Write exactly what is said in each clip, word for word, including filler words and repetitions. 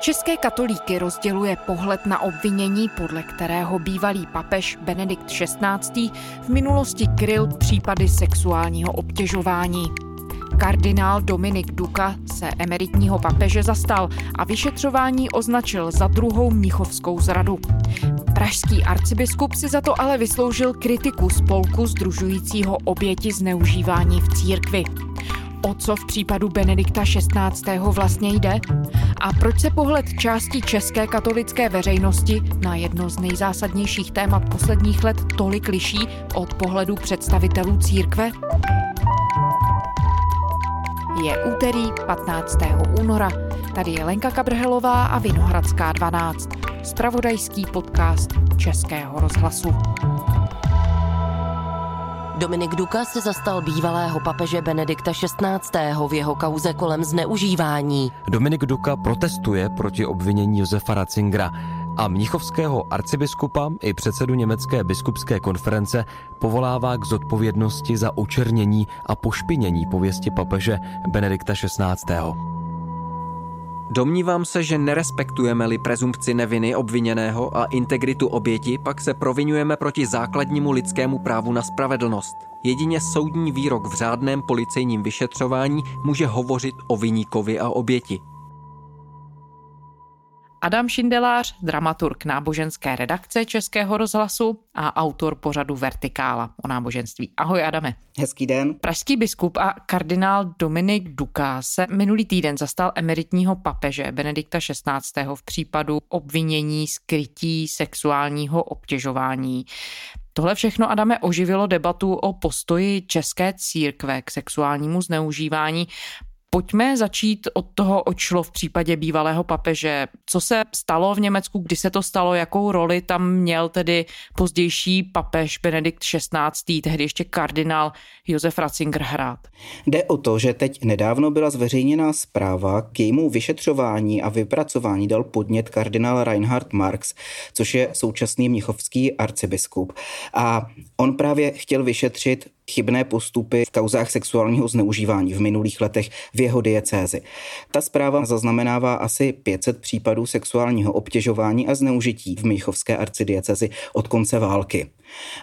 České katolíky rozděluje pohled na obvinění, podle kterého bývalý papež Benedikt šestnáctý v minulosti kryl případy sexuálního obtěžování. Kardinál Dominik Duka se emeritního papeže zastal a vyšetřování označil za druhou mnichovskou zradu. Pražský arcibiskup si za to ale vysloužil kritiku spolku sdružujícího oběti zneužívání v církvi. O co v případu Benedikta šestnáctého vlastně jde? A proč se pohled části české katolické veřejnosti na jedno z nejzásadnějších témat posledních let tolik liší od pohledu představitelů církve? Je úterý patnáctého února. Tady je Lenka Kabrhelová a Vinohradská dvanáct. Zpravodajský podcast Českého rozhlasu. Dominik Duka se zastal bývalého papeže Benedikta šestnáctého v jeho kauze kolem zneužívání. Dominik Duka protestuje proti obvinění Josefa Ratzingera a mnichovského arcibiskupa i předsedu Německé biskupské konference povolává k zodpovědnosti za očernění a pošpinění pověsti papeže Benedikta šestnáctého. Domnívám se, že nerespektujeme-li prezumpci neviny obviněného a integritu oběti, pak se proviňujeme proti základnímu lidskému právu na spravedlnost. Jedině soudní výrok v řádném policejním vyšetřování může hovořit o viníkovi a oběti. Adam Šindelář, dramaturg náboženské redakce Českého rozhlasu a autor pořadu Vertikála o náboženství. Ahoj, Adame. Hezký den. Pražský biskup a kardinál Dominik Duka se minulý týden zastal emeritního papeže Benedikta šestnáctého v případu obvinění z krytí sexuálního obtěžování. Tohle všechno, Adame, oživilo debatu o postoji české církve k sexuálnímu zneužívání. Pojďme začít od toho, o co šlo v případě bývalého papeže. Co se stalo v Německu, kdy se to stalo, jakou roli tam měl tedy pozdější papež Benedikt šestnáctý, tehdy ještě kardinál Josef Ratzinger hrát? Jde o to, že teď nedávno byla zveřejněná zpráva, k jejímu vyšetřování a vypracování dal podnět kardinál Reinhard Marx, což je současný mnichovský arcibiskup. A on právě chtěl vyšetřit chybné postupy v kauzách sexuálního zneužívání v minulých letech v jeho diecézi. Ta zpráva zaznamenává asi pět set případů sexuálního obtěžování a zneužití v mnichovské arcidiecézi od konce války.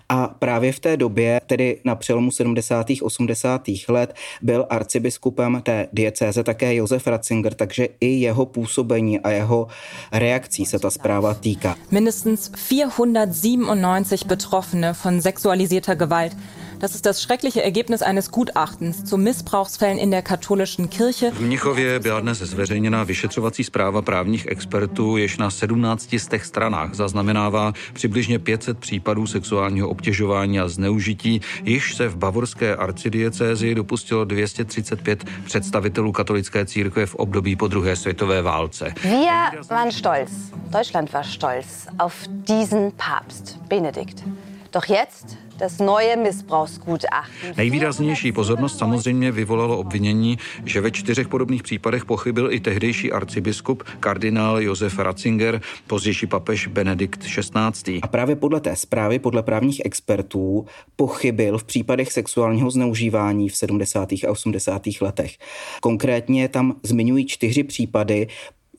A právě v té době, tedy na přelomu sedmdesátých a osmdesátých let, byl arcibiskupem té diecéze také Josef Ratzinger, takže i jeho působení a jeho reakcí se ta zpráva týká. Mindestens vierhundertsiebenundneunzig Betroffene von sexualisierter Gewalt. Das ist das schreckliche Ergebnis eines Gutachtens zu Missbrauchsfällen in der katholischen Kirche. V Mnichově byla dnes zveřejněna vyšetřovací zpráva právních expertů, jež na sedmnácti stech stranách zaznamenává přibližně pět set případů sexuálního obtěžování a zneužití, již se v bavorské arcidiecézi dopustilo dvě stě třicet pět představitelů katolické církve v období po druhé světové válce. Wir waren stolz, Deutschland war stolz auf diesen Papst Benedikt. Doch jetzt das neue Missbrauchsgutachten. Nejvýraznější pozornost samozřejmě vyvolalo obvinění, že ve čtyřech podobných případech pochybil i tehdejší arcibiskup kardinál Josef Ratzinger, pozdější papež Benedikt šestnáctý. A právě podle té zprávy, podle právních expertů, pochybil v případech sexuálního zneužívání v sedmdesátých a osmdesátých letech. Konkrétně tam zmiňují čtyři případy,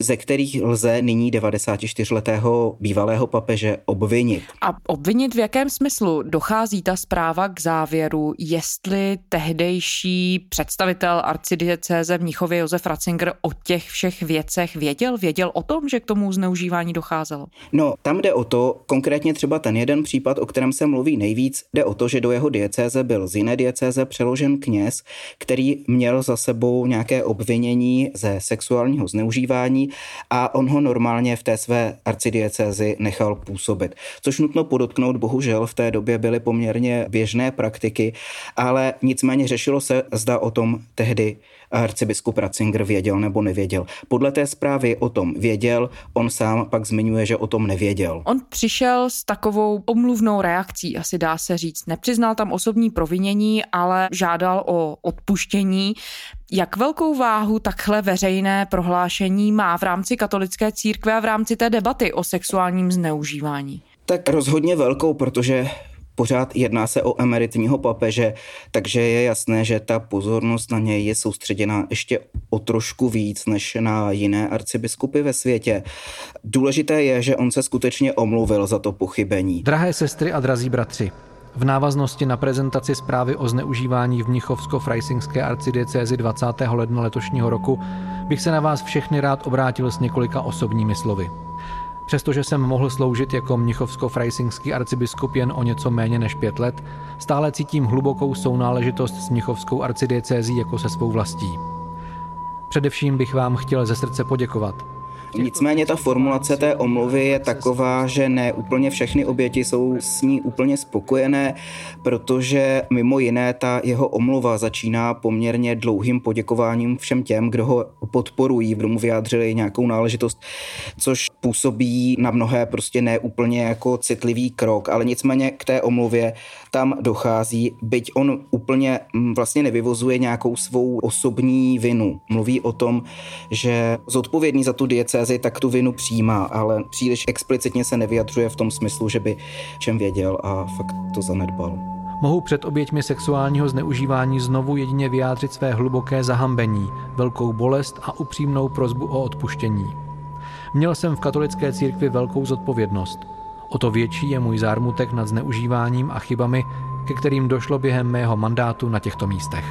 ze kterých lze nyní devadesátičtyřletého bývalého papeže obvinit. A obvinit v jakém smyslu? Dochází ta zpráva k závěru, jestli tehdejší představitel arcidiecéze v Mnichově Josef Ratzinger o těch všech věcech věděl? Věděl o tom, že k tomu zneužívání docházelo? No, tam jde o to, konkrétně třeba ten jeden případ, o kterém se mluví nejvíc, jde o to, že do jeho diecéze byl z jiné diecéze přeložen kněz, který měl za sebou nějaké obvinění ze sexuálního zneužívání, a on ho normálně v té své arcidiecézi nechal působit. Což nutno podotknout, bohužel v té době byly poměrně běžné praktiky, ale nicméně řešilo se, zda o tom tehdy arcibiskup Ratzinger věděl nebo nevěděl. Podle té zprávy o tom věděl, on sám pak zmiňuje, že o tom nevěděl. On přišel s takovou omluvnou reakcí, asi dá se říct. Nepřiznal tam osobní provinění, ale žádal o odpuštění. Jak velkou váhu takhle veřejné prohlášení má v rámci katolické církve a v rámci té debaty o sexuálním zneužívání? Tak rozhodně velkou, protože pořád jedná se o emeritního papeže, takže je jasné, že ta pozornost na něj je soustředěna ještě o trošku víc než na jiné arcibiskupy ve světě. Důležité je, že on se skutečně omluvil za to pochybení. Drahé sestry a drazí bratři, v návaznosti na prezentaci zprávy o zneužívání v mnichovsko-freisingské arcidiecézi dvacátého ledna letošního roku bych se na vás všechny rád obrátil s několika osobními slovy. Přestože jsem mohl sloužit jako mnichovsko-freisingský arcibiskup jen o něco méně než pět let, stále cítím hlubokou sounáležitost s mnichovskou arcidiecézí jako se svou vlastí. Především bych vám chtěl ze srdce poděkovat. Nicméně ta formulace té omluvy je taková, že ne úplně všechny oběti jsou s ní úplně spokojené, protože mimo jiné ta jeho omluva začíná poměrně dlouhým poděkováním všem těm, kdo ho podporují, kdo mu vyjádřili nějakou náležitost, což působí na mnohé prostě ne úplně jako citlivý krok, ale nicméně k té omluvě tam dochází, byť on úplně vlastně nevyvozuje nějakou svou osobní vinu. Mluví o tom, že zodpovědný za tu diecézi tak tu vinu přijímá, ale příliš explicitně se nevyjadřuje v tom smyslu, že by čem věděl a fakt to zanedbal. Mohu před oběťmi sexuálního zneužívání znovu jedině vyjádřit své hluboké zahambení, velkou bolest a upřímnou prosbu o odpuštění. Měl jsem v katolické církvi velkou zodpovědnost. O to větší je můj zármutek nad zneužíváním a chybami, ke kterým došlo během mého mandátu na těchto místech.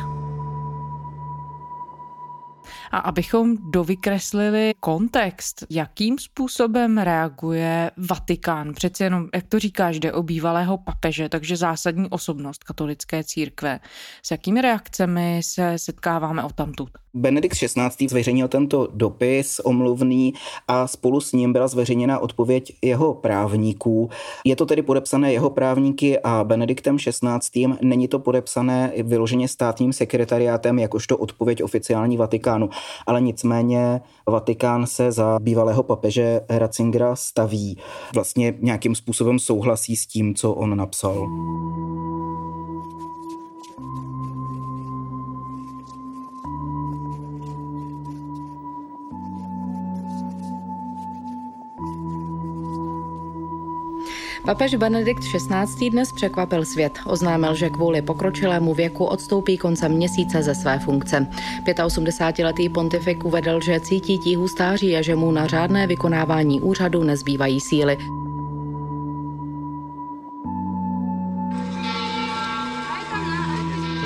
A abychom dovykreslili kontext, jakým způsobem reaguje Vatikán? Přece jenom, jak to říkáš, jde o bývalého papeže, takže zásadní osobnost katolické církve. S jakými reakcemi se setkáváme odtamtud? Benedikt šestnáctý zveřejnil tento dopis omluvný a spolu s ním byla zveřejněna odpověď jeho právníků. Je to tedy podepsané jeho právníky a Benediktem šestnáctým, není to podepsané vyloženě státním sekretariátem, jakožto odpověď oficiální Vatikánu. Ale nicméně Vatikán se za bývalého papeže Ratzingera staví. Vlastně nějakým způsobem souhlasí s tím, co on napsal. Papež Benedikt šestnáctý dnes překvapil svět. Oznámil, že kvůli pokročilému věku odstoupí koncem měsíce ze své funkce. osmdesátiletý pontifik uvedl, že cítí tíhu stáří a že mu na řádné vykonávání úřadu nezbývají síly.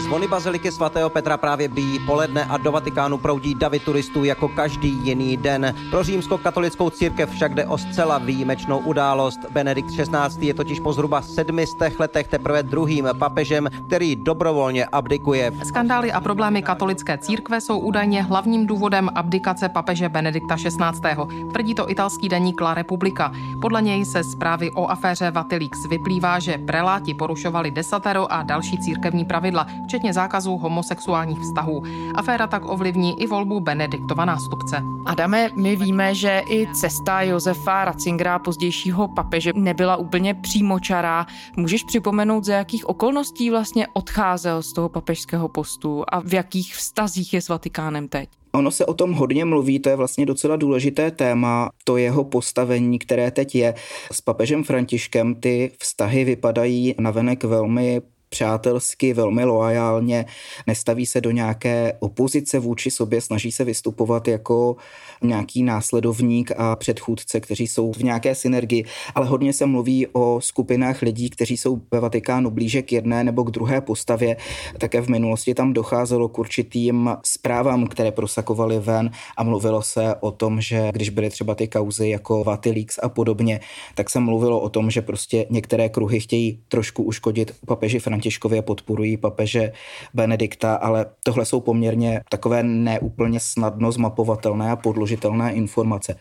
Zvony baziliky svatého Petra právě bíjí poledne a do Vatikánu proudí davy turistů jako každý jiný den. Pro římskokatolickou církev však jde o zcela výjimečnou událost. Benedikt šestnáctý je totiž po zhruba sedmistech letech teprve druhým papežem, který dobrovolně abdikuje. Skandály a problémy katolické církve jsou údajně hlavním důvodem abdikace papeže Benedikta šestnáctého. Tvrdí to italský deník La Repubblica. Podle něj se zprávy o aféře Vatilix vyplývá, že preláti porušovali desatero a další církevní pravidla, včetně zákazu homosexuálních vztahů. Aféra tak ovlivní i volbu Benediktova nástupce. Adame, my víme, že i cesta Josefa Ratzingera, pozdějšího papeže, nebyla úplně přímočará. Můžeš připomenout, za jakých okolností vlastně odcházel z toho papežského postu a v jakých vztazích je s Vatikánem teď? Ono se o tom hodně mluví, to je vlastně docela důležité téma, to jeho postavení, které teď je. S papežem Františkem ty vztahy vypadají navenek velmi přátelsky, velmi loajálně, nestaví se do nějaké opozice vůči sobě, snaží se vystupovat jako nějaký následovník a předchůdce, kteří jsou v nějaké synergii, ale hodně se mluví o skupinách lidí, kteří jsou ve Vatikánu blíže k jedné nebo k druhé postavě. Také v minulosti tam docházelo k určitým zprávám, které prosakovaly ven a mluvilo se o tom, že když byly třeba ty kauzy jako Vatilix a podobně, tak se mluvilo o tom, že prostě některé kruhy chtějí trošku uškodit papeži Františkovi Františkově podporují papeže Benedikta, ale tohle jsou poměrně takové neúplně snadno zmapovatelné a podložitelné informace.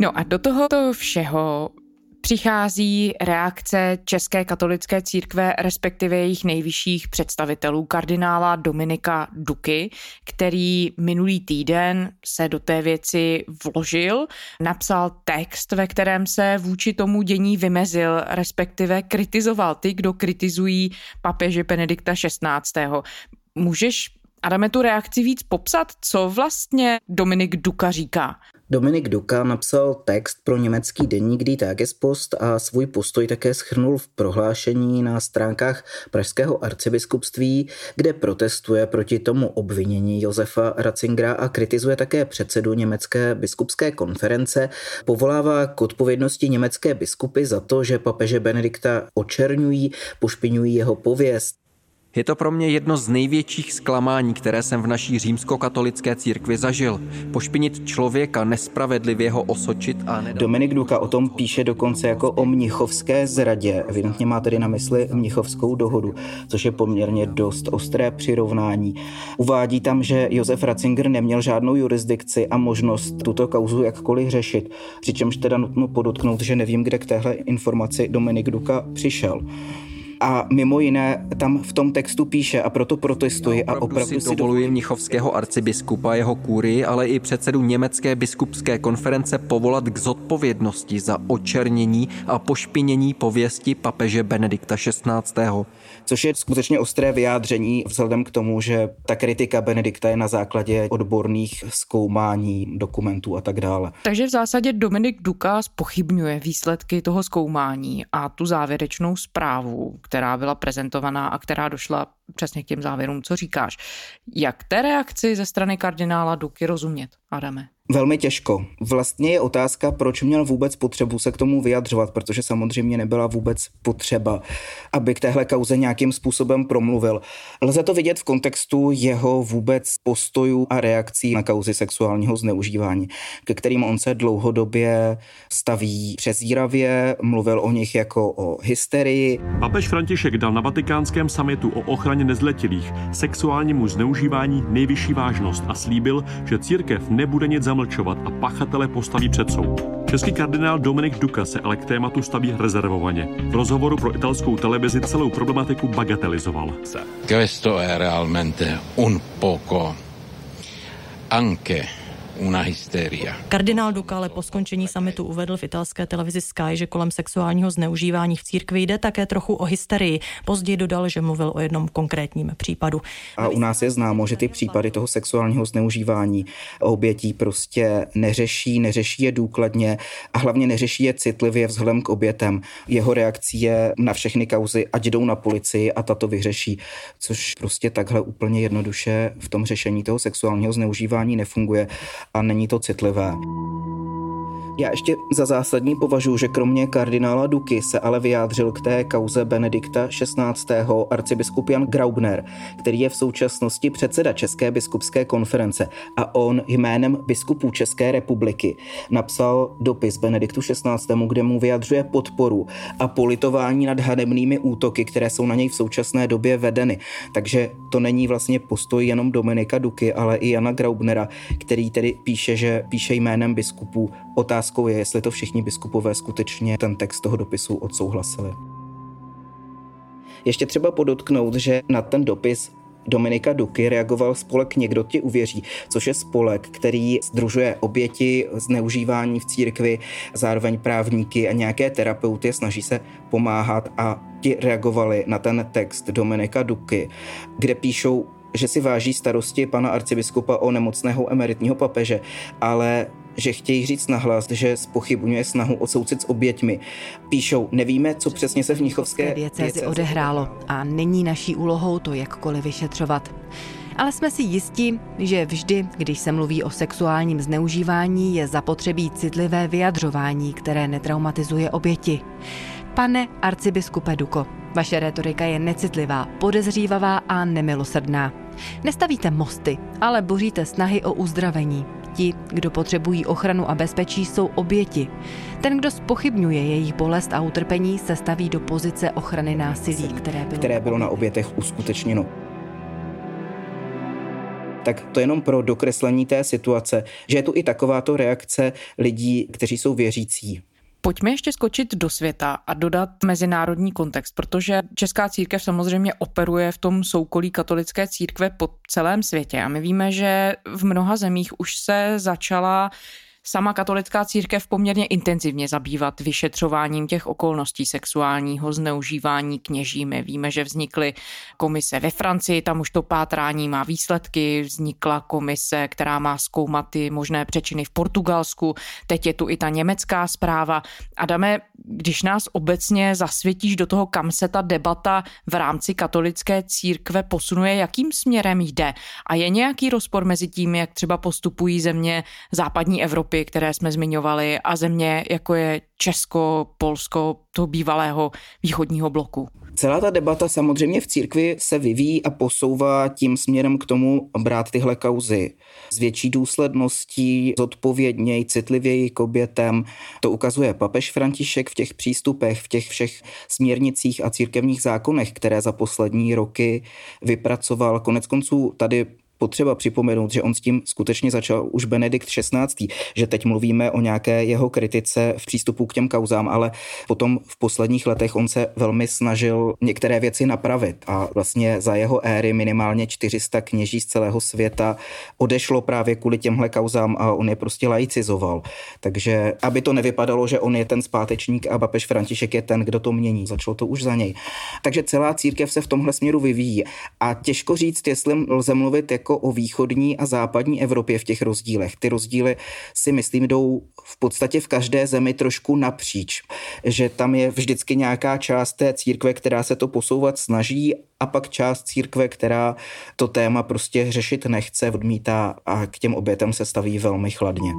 No a do tohoto všeho přichází reakce České katolické církve, respektive jejich nejvyšších představitelů, kardinála Dominika Duky, který minulý týden se do té věci vložil, napsal text, ve kterém se vůči tomu dění vymezil, respektive kritizoval ty, kdo kritizují papeže Benedikta šestnáctého. Můžeš Adame, tu reakci víc popsat, co vlastně Dominik Duka říká? Dominik Duka napsal text pro německý deník Die Tagespost a svůj postoj také shrnul v prohlášení na stránkách pražského arcibiskupství, kde protestuje proti tomu obvinění Josefa Ratzingera a kritizuje také předsedu německé biskupské konference, povolává k odpovědnosti německé biskupy za to, že papeže Benedikta očerňují, pošpiňují jeho pověst. Je to pro mě jedno z největších zklamání, které jsem v naší římskokatolické církvi zažil. Pošpinit člověka, nespravedlivě ho osočit a nedal... Dominik Duka o tom píše dokonce jako o mnichovské zradě. Evidentně má tedy na mysli mnichovskou dohodu, což je poměrně dost ostré přirovnání. Uvádí tam, že Josef Ratzinger neměl žádnou jurisdikci a možnost tuto kauzu jakkoliv řešit. Přičemž teda nutno podotknout, že nevím, kde k téhle informaci Dominik Duka přišel. A mimo jiné tam v tom textu píše a proto protestuji a opravdu si, si dovoluji mnichovského arcibiskupa, jeho kurii, ale i předsedu německé biskupské konference povolat k zodpovědnosti za očernění a pošpinění pověsti papeže Benedikta šestnáctého. Což je skutečně ostré vyjádření vzhledem k tomu, že ta kritika Benedikta je na základě odborných zkoumání, dokumentů a tak dále. Takže v zásadě Dominik Duka zpochybňuje výsledky toho zkoumání a tu závěrečnou zprávu, která byla prezentovaná a která došla přesně k těm závěrům, co říkáš. Jak té reakci ze strany kardinála Duky rozumět, Adame? Velmi těžko. Vlastně je otázka, proč měl vůbec potřebu se k tomu vyjadřovat, protože samozřejmě nebyla vůbec potřeba, aby k téhle kauze nějakým způsobem promluvil. Lze to vidět v kontextu jeho vůbec postojů a reakcí na kauzy sexuálního zneužívání, ke kterým on se dlouhodobě staví přezíravě, mluvil o nich jako o hysterii. Papež František dal na vatikánském summitu o ochraně nezletilých sexuálnímu zneužívání nejvyšší vážnost a slíbil, že církev nebude nic zamlčovat a pachatele postaví před soud. Český kardinál Dominik Duka se ale k tématu staví rezervovaně. V rozhovoru pro italskou televizi celou problematiku bagatelizoval. Questo è realmente un poco anche una hysteria. Kardinál Duka ale po skončení summitu uvedl v italské televizi Sky, že kolem sexuálního zneužívání v církvi jde také trochu o hysterii. Později dodal, že mluvil o jednom konkrétním případu. A u nás je známo, že ty případy toho sexuálního zneužívání obětí prostě neřeší, neřeší je důkladně a hlavně neřeší je citlivě vzhledem k obětem. Jeho reakcí je na všechny kauzy, ať jdou na policii a ta to vyřeší, což prostě takhle úplně jednoduše v tom řešení toho sexuálního zneužívání nefunguje. A není to citlivé. Já ještě za zásadní považuji, že kromě kardinála Duky se ale vyjádřil k té kauze Benedikta šestnáctého arcibiskup Jan Graubner, který je v současnosti předseda České biskupské konference a on jménem biskupů České republiky napsal dopis Benediktu šestnáctému, kde mu vyjadřuje podporu a politování nad hanebnými útoky, které jsou na něj v současné době vedeny. Takže to není vlastně postoj jenom Dominika Duky, ale i Jana Graubnera, který tedy píše, že píše jménem biskupů. Otázka je, jestli to všichni biskupové skutečně ten text toho dopisu odsouhlasili. Ještě třeba podotknout, že na ten dopis Dominika Duky reagoval spolek Někdo ti uvěří, což je spolek, který sdružuje oběti zneužívání v církvi, zároveň právníky a nějaké terapeuty, snaží se pomáhat a ti reagovali na ten text Dominika Duky, kde píšou, že si váží starosti pana arcibiskupa o nemocného emeritního papeže, ale že chtějí říct nahlas, že zpochybňuje snahu odsoucit s oběťmi. Píšou, nevíme, co přesně se v mnichovské diecézi odehrálo a není naší úlohou to jakkoliv vyšetřovat. Ale jsme si jistí, že vždy, když se mluví o sexuálním zneužívání, je zapotřebí citlivé vyjadřování, které netraumatizuje oběti. Pane arcibiskupe Duko, vaše retorika je necitlivá, podezřívavá a nemilosrdná. Nestavíte mosty, ale boříte snahy o uzdravení. Ti, kdo potřebují ochranu a bezpečí, jsou oběti. Ten, kdo zpochybňuje jejich bolest a utrpení, se staví do pozice ochrany násilí, které bylo, které bylo na obětech uskutečněno. Tak to jenom pro dokreslení té situace, že je tu i takováto reakce lidí, kteří jsou věřící. Pojďme ještě skočit do světa a dodat mezinárodní kontext, protože Česká církev samozřejmě operuje v tom soukolí katolické církve po celém světě a my víme, že v mnoha zemích už se začala sama katolická církev poměrně intenzivně zabývat vyšetřováním těch okolností sexuálního zneužívání kněžími. Víme, že vznikly komise ve Francii, tam už to pátrání má výsledky, vznikla komise, která má zkoumat ty možné přečiny v Portugalsku, teď je tu i ta německá zpráva. Adame, když nás obecně zasvětíš do toho, kam se ta debata v rámci katolické církve posunuje, jakým směrem jde? A je nějaký rozpor mezi tím, jak třeba postupují země západní Evropy, které jsme zmiňovali, a země, jako je Česko, Polsko, toho bývalého východního bloku? Celá ta debata samozřejmě v církvi se vyvíjí a posouvá tím směrem k tomu brát tyhle kauzy s větší důsledností, zodpovědněji, citlivěji k obětem. To ukazuje papež František v těch přístupech, v těch všech směrnicích a církevních zákonech, které za poslední roky vypracoval. Konec konců tady potřeba připomenout, že on s tím skutečně začal už Benedikt šestnáctý, že teď mluvíme o nějaké jeho kritice v přístupu k těm kauzám, ale potom v posledních letech on se velmi snažil některé věci napravit a vlastně za jeho éry minimálně čtyři sta kněží z celého světa odešlo právě kvůli těmhle kauzám a on je prostě laicizoval. Takže aby to nevypadalo, že on je ten zpátečník a papež František je ten, kdo to mění. Začalo to už za něj. Takže celá církev se v tomhle směru vyvíjí a těžko říct, jestli lze mluvit jako o východní a západní Evropě v těch rozdílech. Ty rozdíly si myslím jdou v podstatě v každé zemi trošku napříč, že tam je vždycky nějaká část té církve, která se to posouvat snaží a pak část církve, která to téma prostě řešit nechce, odmítá a k těm obětem se staví velmi chladně.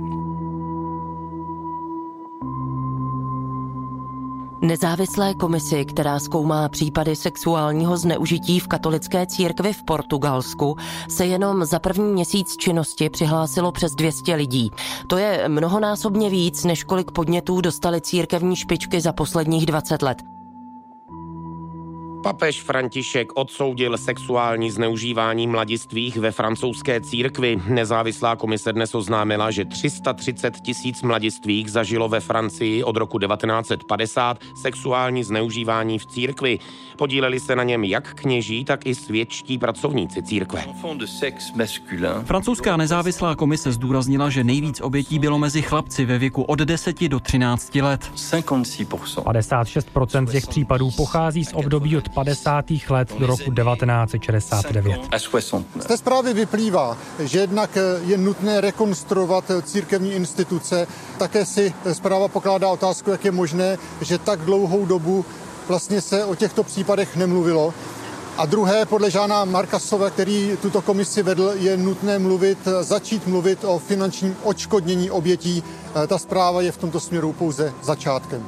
Nezávislé komisi, která zkoumá případy sexuálního zneužití v katolické církvi v Portugalsku, se jenom za první měsíc činnosti přihlásilo přes dvě stě lidí. To je mnohonásobně víc, než kolik podnětů dostaly církevní špičky za posledních dvacet let. Papež František odsoudil sexuální zneužívání mladistvých ve francouzské církvi. Nezávislá komise dnes oznámila, že tři sta třicet tisíc mladistvých zažilo ve Francii od roku devatenáct set padesát sexuální zneužívání v církvi. Podíleli se na něm jak kněží, tak i svědčtí pracovníci církve. Francouzská nezávislá komise zdůraznila, že nejvíc obětí bylo mezi chlapci ve věku od deseti do třinácti let. padesát šest procent těch případů pochází z období od padesátých let do roku devatenáct set šedesát devět. Z té zprávy vyplývá, že jednak je nutné rekonstruovat církevní instituce. Také si zpráva pokládá otázku, jak je možné, že tak dlouhou dobu vlastně se o těchto případech nemluvilo. A druhé, podle Jeana Marca Sauvé, který tuto komisi vedl, je nutné mluvit, začít mluvit o finančním odškodnění obětí. Ta zpráva je v tomto směru pouze začátkem.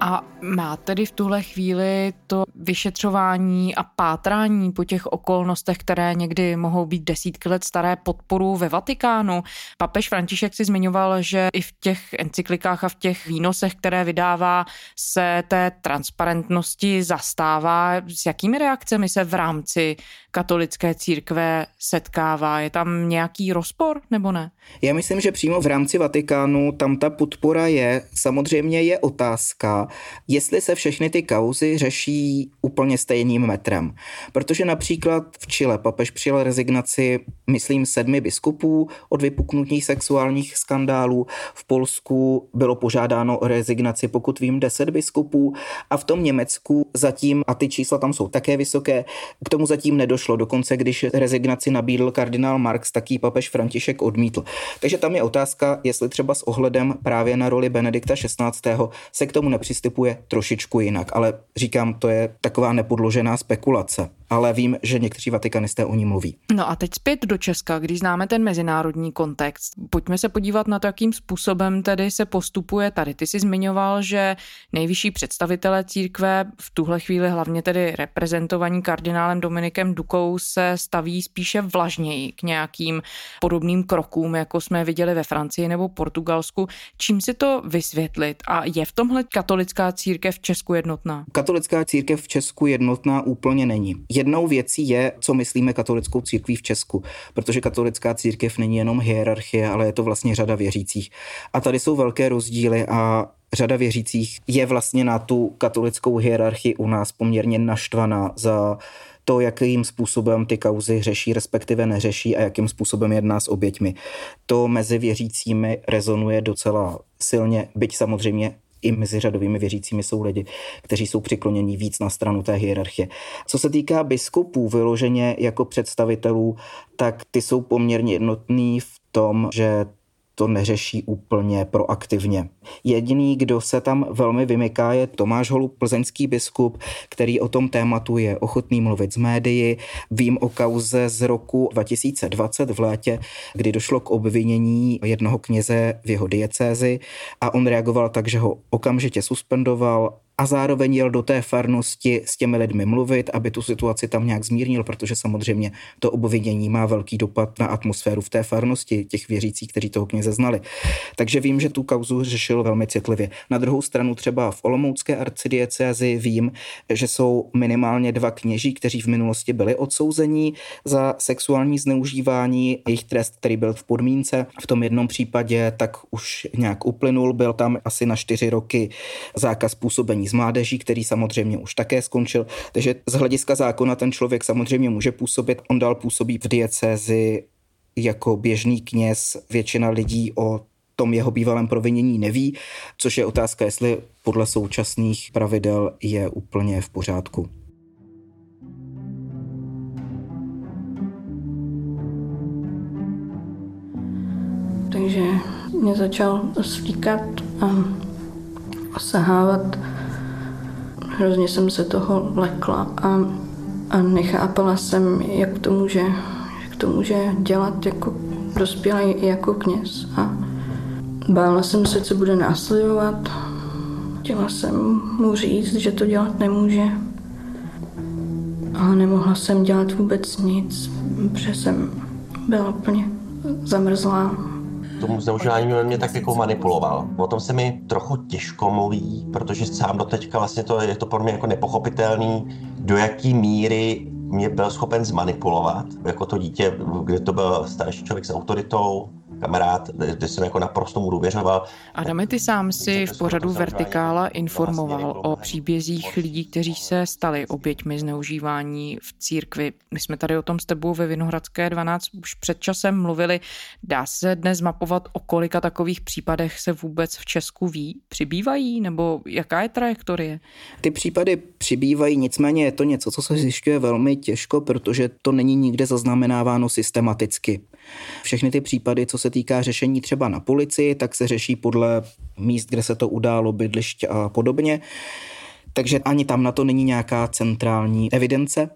A má tedy v tuhle chvíli to vyšetřování a pátrání po těch okolnostech, které někdy mohou být desítky let staré, podporu ve Vatikánu? Papež František si zmiňoval, že i v těch encyklikách a v těch výnosech, které vydává, se té transparentnosti zastává. S jakými reakcemi se v rámci katolické církve setkává? Je tam nějaký rozpor, nebo ne? Já myslím, že přímo v rámci Vatikánu tam ta podpora je. Samozřejmě je otázka, jestli se všechny ty kauzy řeší úplně stejným metrem. Protože například v Chile papež přijal rezignaci, myslím, sedmi biskupů od vypuknutí sexuálních skandálů. V Polsku bylo požádáno o rezignaci, pokud vím, deset biskupů. A v tom Německu zatím, a ty čísla tam jsou také vysoké, k tomu zatím nedošlo. Dokonce, když rezignaci nabídl kardinál Marx, tak ji papež František odmítl. Takže tam je otázka, jestli třeba s ohledem právě na roli Benedikta šestnáctého se k tomu nepřistupuje trošičku jinak. Ale říkám, to je taková nepodložená spekulace. Ale vím, že někteří vatikanisté o ní mluví. No a teď zpět do Česka, když známe ten mezinárodní kontext. Pojďme se podívat na to, jakým způsobem tedy se postupuje tady. Ty jsi zmiňoval, že nejvyšší představitelé církve, v tuhle chvíli hlavně tedy reprezentovaní kardinálem Dominikem Dukou, se staví spíše vlažněji k nějakým podobným krokům, jako jsme viděli ve Francii nebo Portugalsku. Čím si to vysvětlit? A je v tomhle katolická církev v Česku jednotná? Katolická církev v Česku jednotná úplně není. Jednou věcí je, co myslíme katolickou církví v Česku, protože katolická církev není jenom hierarchie, ale je to vlastně řada věřících. A tady jsou velké rozdíly a řada věřících je vlastně na tu katolickou hierarchii u nás poměrně naštvaná za to, jakým způsobem ty kauzy řeší, respektive neřeší a jakým způsobem jedná s oběťmi. To mezi věřícími rezonuje docela silně, byť samozřejmě i mezi řadovými věřícími jsou lidi, kteří jsou přikloněni víc na stranu té hierarchie. Co se týká biskupů vyloženě jako představitelů, tak ty jsou poměrně jednotní v tom, že to neřeší úplně proaktivně. Jediný, kdo se tam velmi vymyká, je Tomáš Holub, plzeňský biskup, který o tom tématu je ochotný mluvit s médii. Vím o kauze z roku dva tisíce dvacet v létě, kdy došlo k obvinění jednoho kněze v jeho diecézi a on reagoval tak, že ho okamžitě suspendoval a zároveň jel do té farnosti s těmi lidmi mluvit, aby tu situaci tam nějak zmírnil, protože samozřejmě to obvinění má velký dopad na atmosféru v té farnosti těch věřících, kteří toho kněze znali. Takže vím, že tu kauzu řešil velmi citlivě. Na druhou stranu třeba v olomoucké arcidiecézi vím, že jsou minimálně dva kněží, kteří v minulosti byli odsouzeni za sexuální zneužívání. Jejich trest, který byl v podmínce, v tom jednom případě tak už nějak uplynul, byl tam asi na čtyři roky zákaz působení z mládeží, který samozřejmě už také skončil. Takže z hlediska zákona ten člověk samozřejmě může působit. On dál působí v diecézi jako běžný kněz. Většina lidí o tom jeho bývalém provinění neví, což je otázka, jestli podle současných pravidel je úplně v pořádku. Takže mě začal svlíkat a osahávat. Hrozně jsem se toho lekla a, a nechápala jsem, jak to může, jak to může dělat jako dospělý jako kněz. A bála jsem se, co bude následovat. Chtěla jsem mu říct, že to dělat nemůže. Ale nemohla jsem dělat vůbec nic, protože jsem byla úplně zamrzlá. Tomu zneužívání mě tak jako manipuloval. O tom se mi trochu těžko mluví, protože sám doteďka vlastně to je to pro mě jako nepochopitelný, do jaký míry mě byl schopen zmanipulovat. Jako to dítě, kde to byl starší člověk s autoritou, kamarád, kde jsem jako naprosto mu důvěřoval. Adame, ty sám si v pořadu Vertikála informoval o příbězích lidí, kteří se stali oběťmi zneužívání v církvi. My jsme tady o tom s tebou ve Vinohradské dvanáct už před časem mluvili. Dá se dnes mapovat, o kolika takových případech se vůbec v Česku ví? Přibývají? Nebo jaká je trajektorie? Ty případy přibývají, nicméně je to něco, co se zjišťuje velmi těžko, protože to není nikde zaznamenáváno systematicky. Všechny ty případy, co se týká řešení třeba na policii, tak se řeší podle míst, kde se to událo, bydliště a podobně. Takže ani tam na to není nějaká centrální evidence.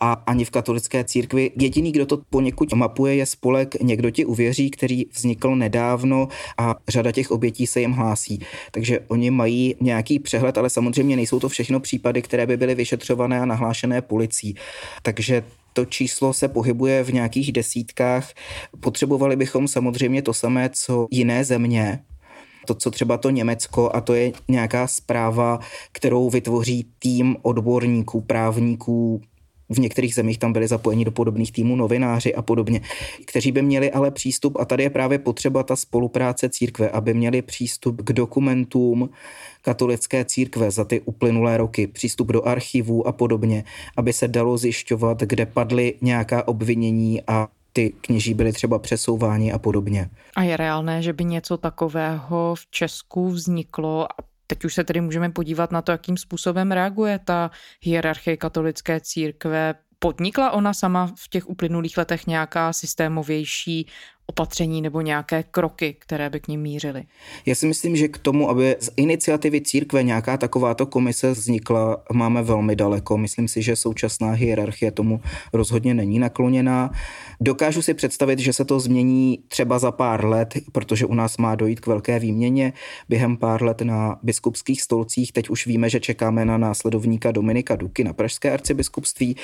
A ani v katolické církvi. Jediný, kdo to poněkud mapuje, je spolek Někdo ti uvěří, který vznikl nedávno a řada těch obětí se jim hlásí. Takže oni mají nějaký přehled, ale samozřejmě nejsou to všechno případy, které by byly vyšetřované a nahlášené policií. Takže to číslo se pohybuje v nějakých desítkách. Potřebovali bychom samozřejmě to samé, co jiné země. To, co třeba to Německo, a to je nějaká zpráva, kterou vytvoří tým odborníků, právníků. V některých zemích tam byli zapojeni do podobných týmů novináři a podobně, kteří by měli ale přístup, a tady je právě potřeba ta spolupráce církve, aby měli přístup k dokumentům katolické církve za ty uplynulé roky, přístup do archivů a podobně, aby se dalo zjišťovat, kde padly nějaká obvinění a ty kněží byly třeba přesouváni a podobně. A je reálné, že by něco takového v Česku vzniklo? Teď už se tedy můžeme podívat na to, jakým způsobem reaguje ta hierarchie katolické církve. Podnikla ona sama v těch uplynulých letech nějaká systémovější opatření nebo nějaké kroky, které by k nim mířily? Já si myslím, že k tomu, aby z iniciativy církve nějaká takováto komise vznikla, máme velmi daleko. Myslím si, že současná hierarchie tomu rozhodně není nakloněná. Dokážu si představit, že se to změní třeba za pár let, protože u nás má dojít k velké výměně během pár let na biskupských stolcích. Teď už víme, že čekáme na následovníka Dominika Duky na pražské arcibiskupství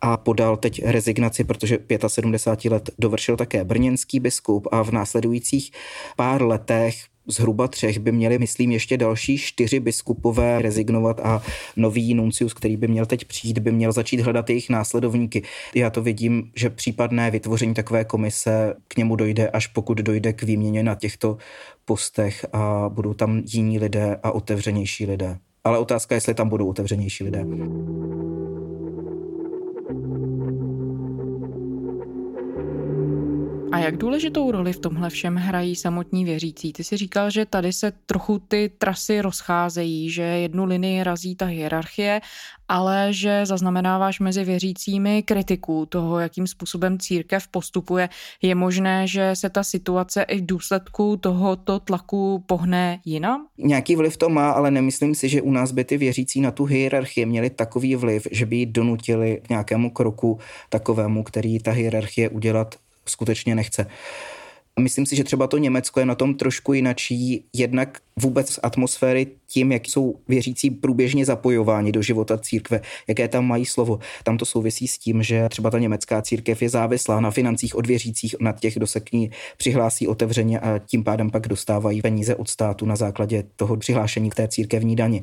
a podal teď rezignaci, protože sedmdesát pět let dovršil také brněnský biskup a v následujících pár letech, zhruba třech, by měli, myslím, ještě další čtyři biskupové rezignovat a nový nuncius, který by měl teď přijít, by měl začít hledat jejich následovníky. Já to vidím, že případné vytvoření takové komise k němu dojde, až pokud dojde k výměně na těchto postech a budou tam jiní lidé a otevřenější lidé. Ale otázka, jestli tam budou otevřenější lidé. jak důležitou roli v tomhle všem hrají samotní věřící? Ty si říkal, že tady se trochu ty trasy rozcházejí, že jednu linii razí ta hierarchie, ale že zaznamenáváš mezi věřícími kritiku toho, jakým způsobem církev postupuje. Je možné, že se ta situace i v důsledku tohoto tlaku pohne jinam? Nějaký vliv to má, ale nemyslím si, že u nás by ty věřící na tu hierarchii měli takový vliv, že by ji donutili k nějakému kroku takovému, který ta hierarchie udělat skutečně nechce. Myslím si, že třeba to Německo je na tom trošku jinačí, jednak vůbec z atmosféry tím, jak jsou věřící průběžně zapojováni do života církve, jaké tam mají slovo. Tam to souvisí s tím, že třeba ta německá církev je závislá na financích od věřících, na těch, kdo se k ní přihlásí otevřeně a tím pádem pak dostávají peníze od státu na základě toho přihlášení k té církevní dani.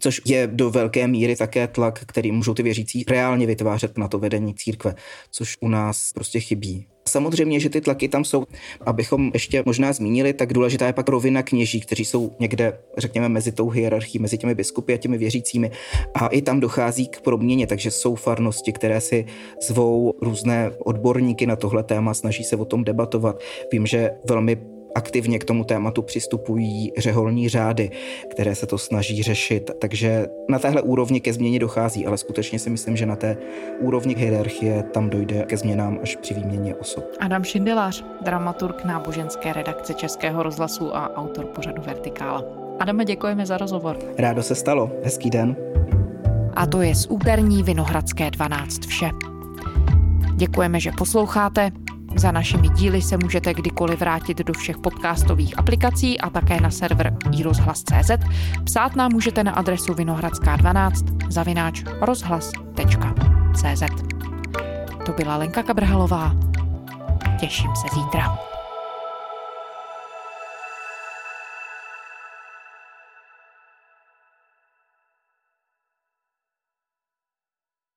Což je do velké míry také tlak, který můžou ty věřící reálně vytvářet na to vedení církve, což u nás prostě chybí. Samozřejmě, že ty tlaky tam jsou. Abychom ještě možná zmínili, tak důležitá je pak rovina kněží, kteří jsou někde, řekněme, mezi tou hierarchií, mezi těmi biskupy a těmi věřícími. A i tam dochází k proměně, takže jsou farnosti, které si zvou různé odborníky na tohle téma, snaží se o tom debatovat. Vím, že velmi aktivně k tomu tématu přistupují řeholní řády, které se to snaží řešit. Takže na téhle úrovni ke změně dochází, ale skutečně si myslím, že na té úrovni hierarchie tam dojde ke změnám až při výměně osob. Adam Šindelář, dramaturg náboženské redakce Českého rozhlasu a autor pořadu Vertikála. Adame, děkujeme za rozhovor. Rádo se stalo. Hezký den. A to je z úterní Vinohradské dvanáct vše. Děkujeme, že posloucháte. Za našimi díly se můžete kdykoliv vrátit do všech podcastových aplikací a také na server i rozhlas tečka cé zet. Psát nám můžete na adresu vinohradská dvanáct zavináč rozhlas tečka cé zet. To byla Lenka Kabrhelová. Těším se zítra.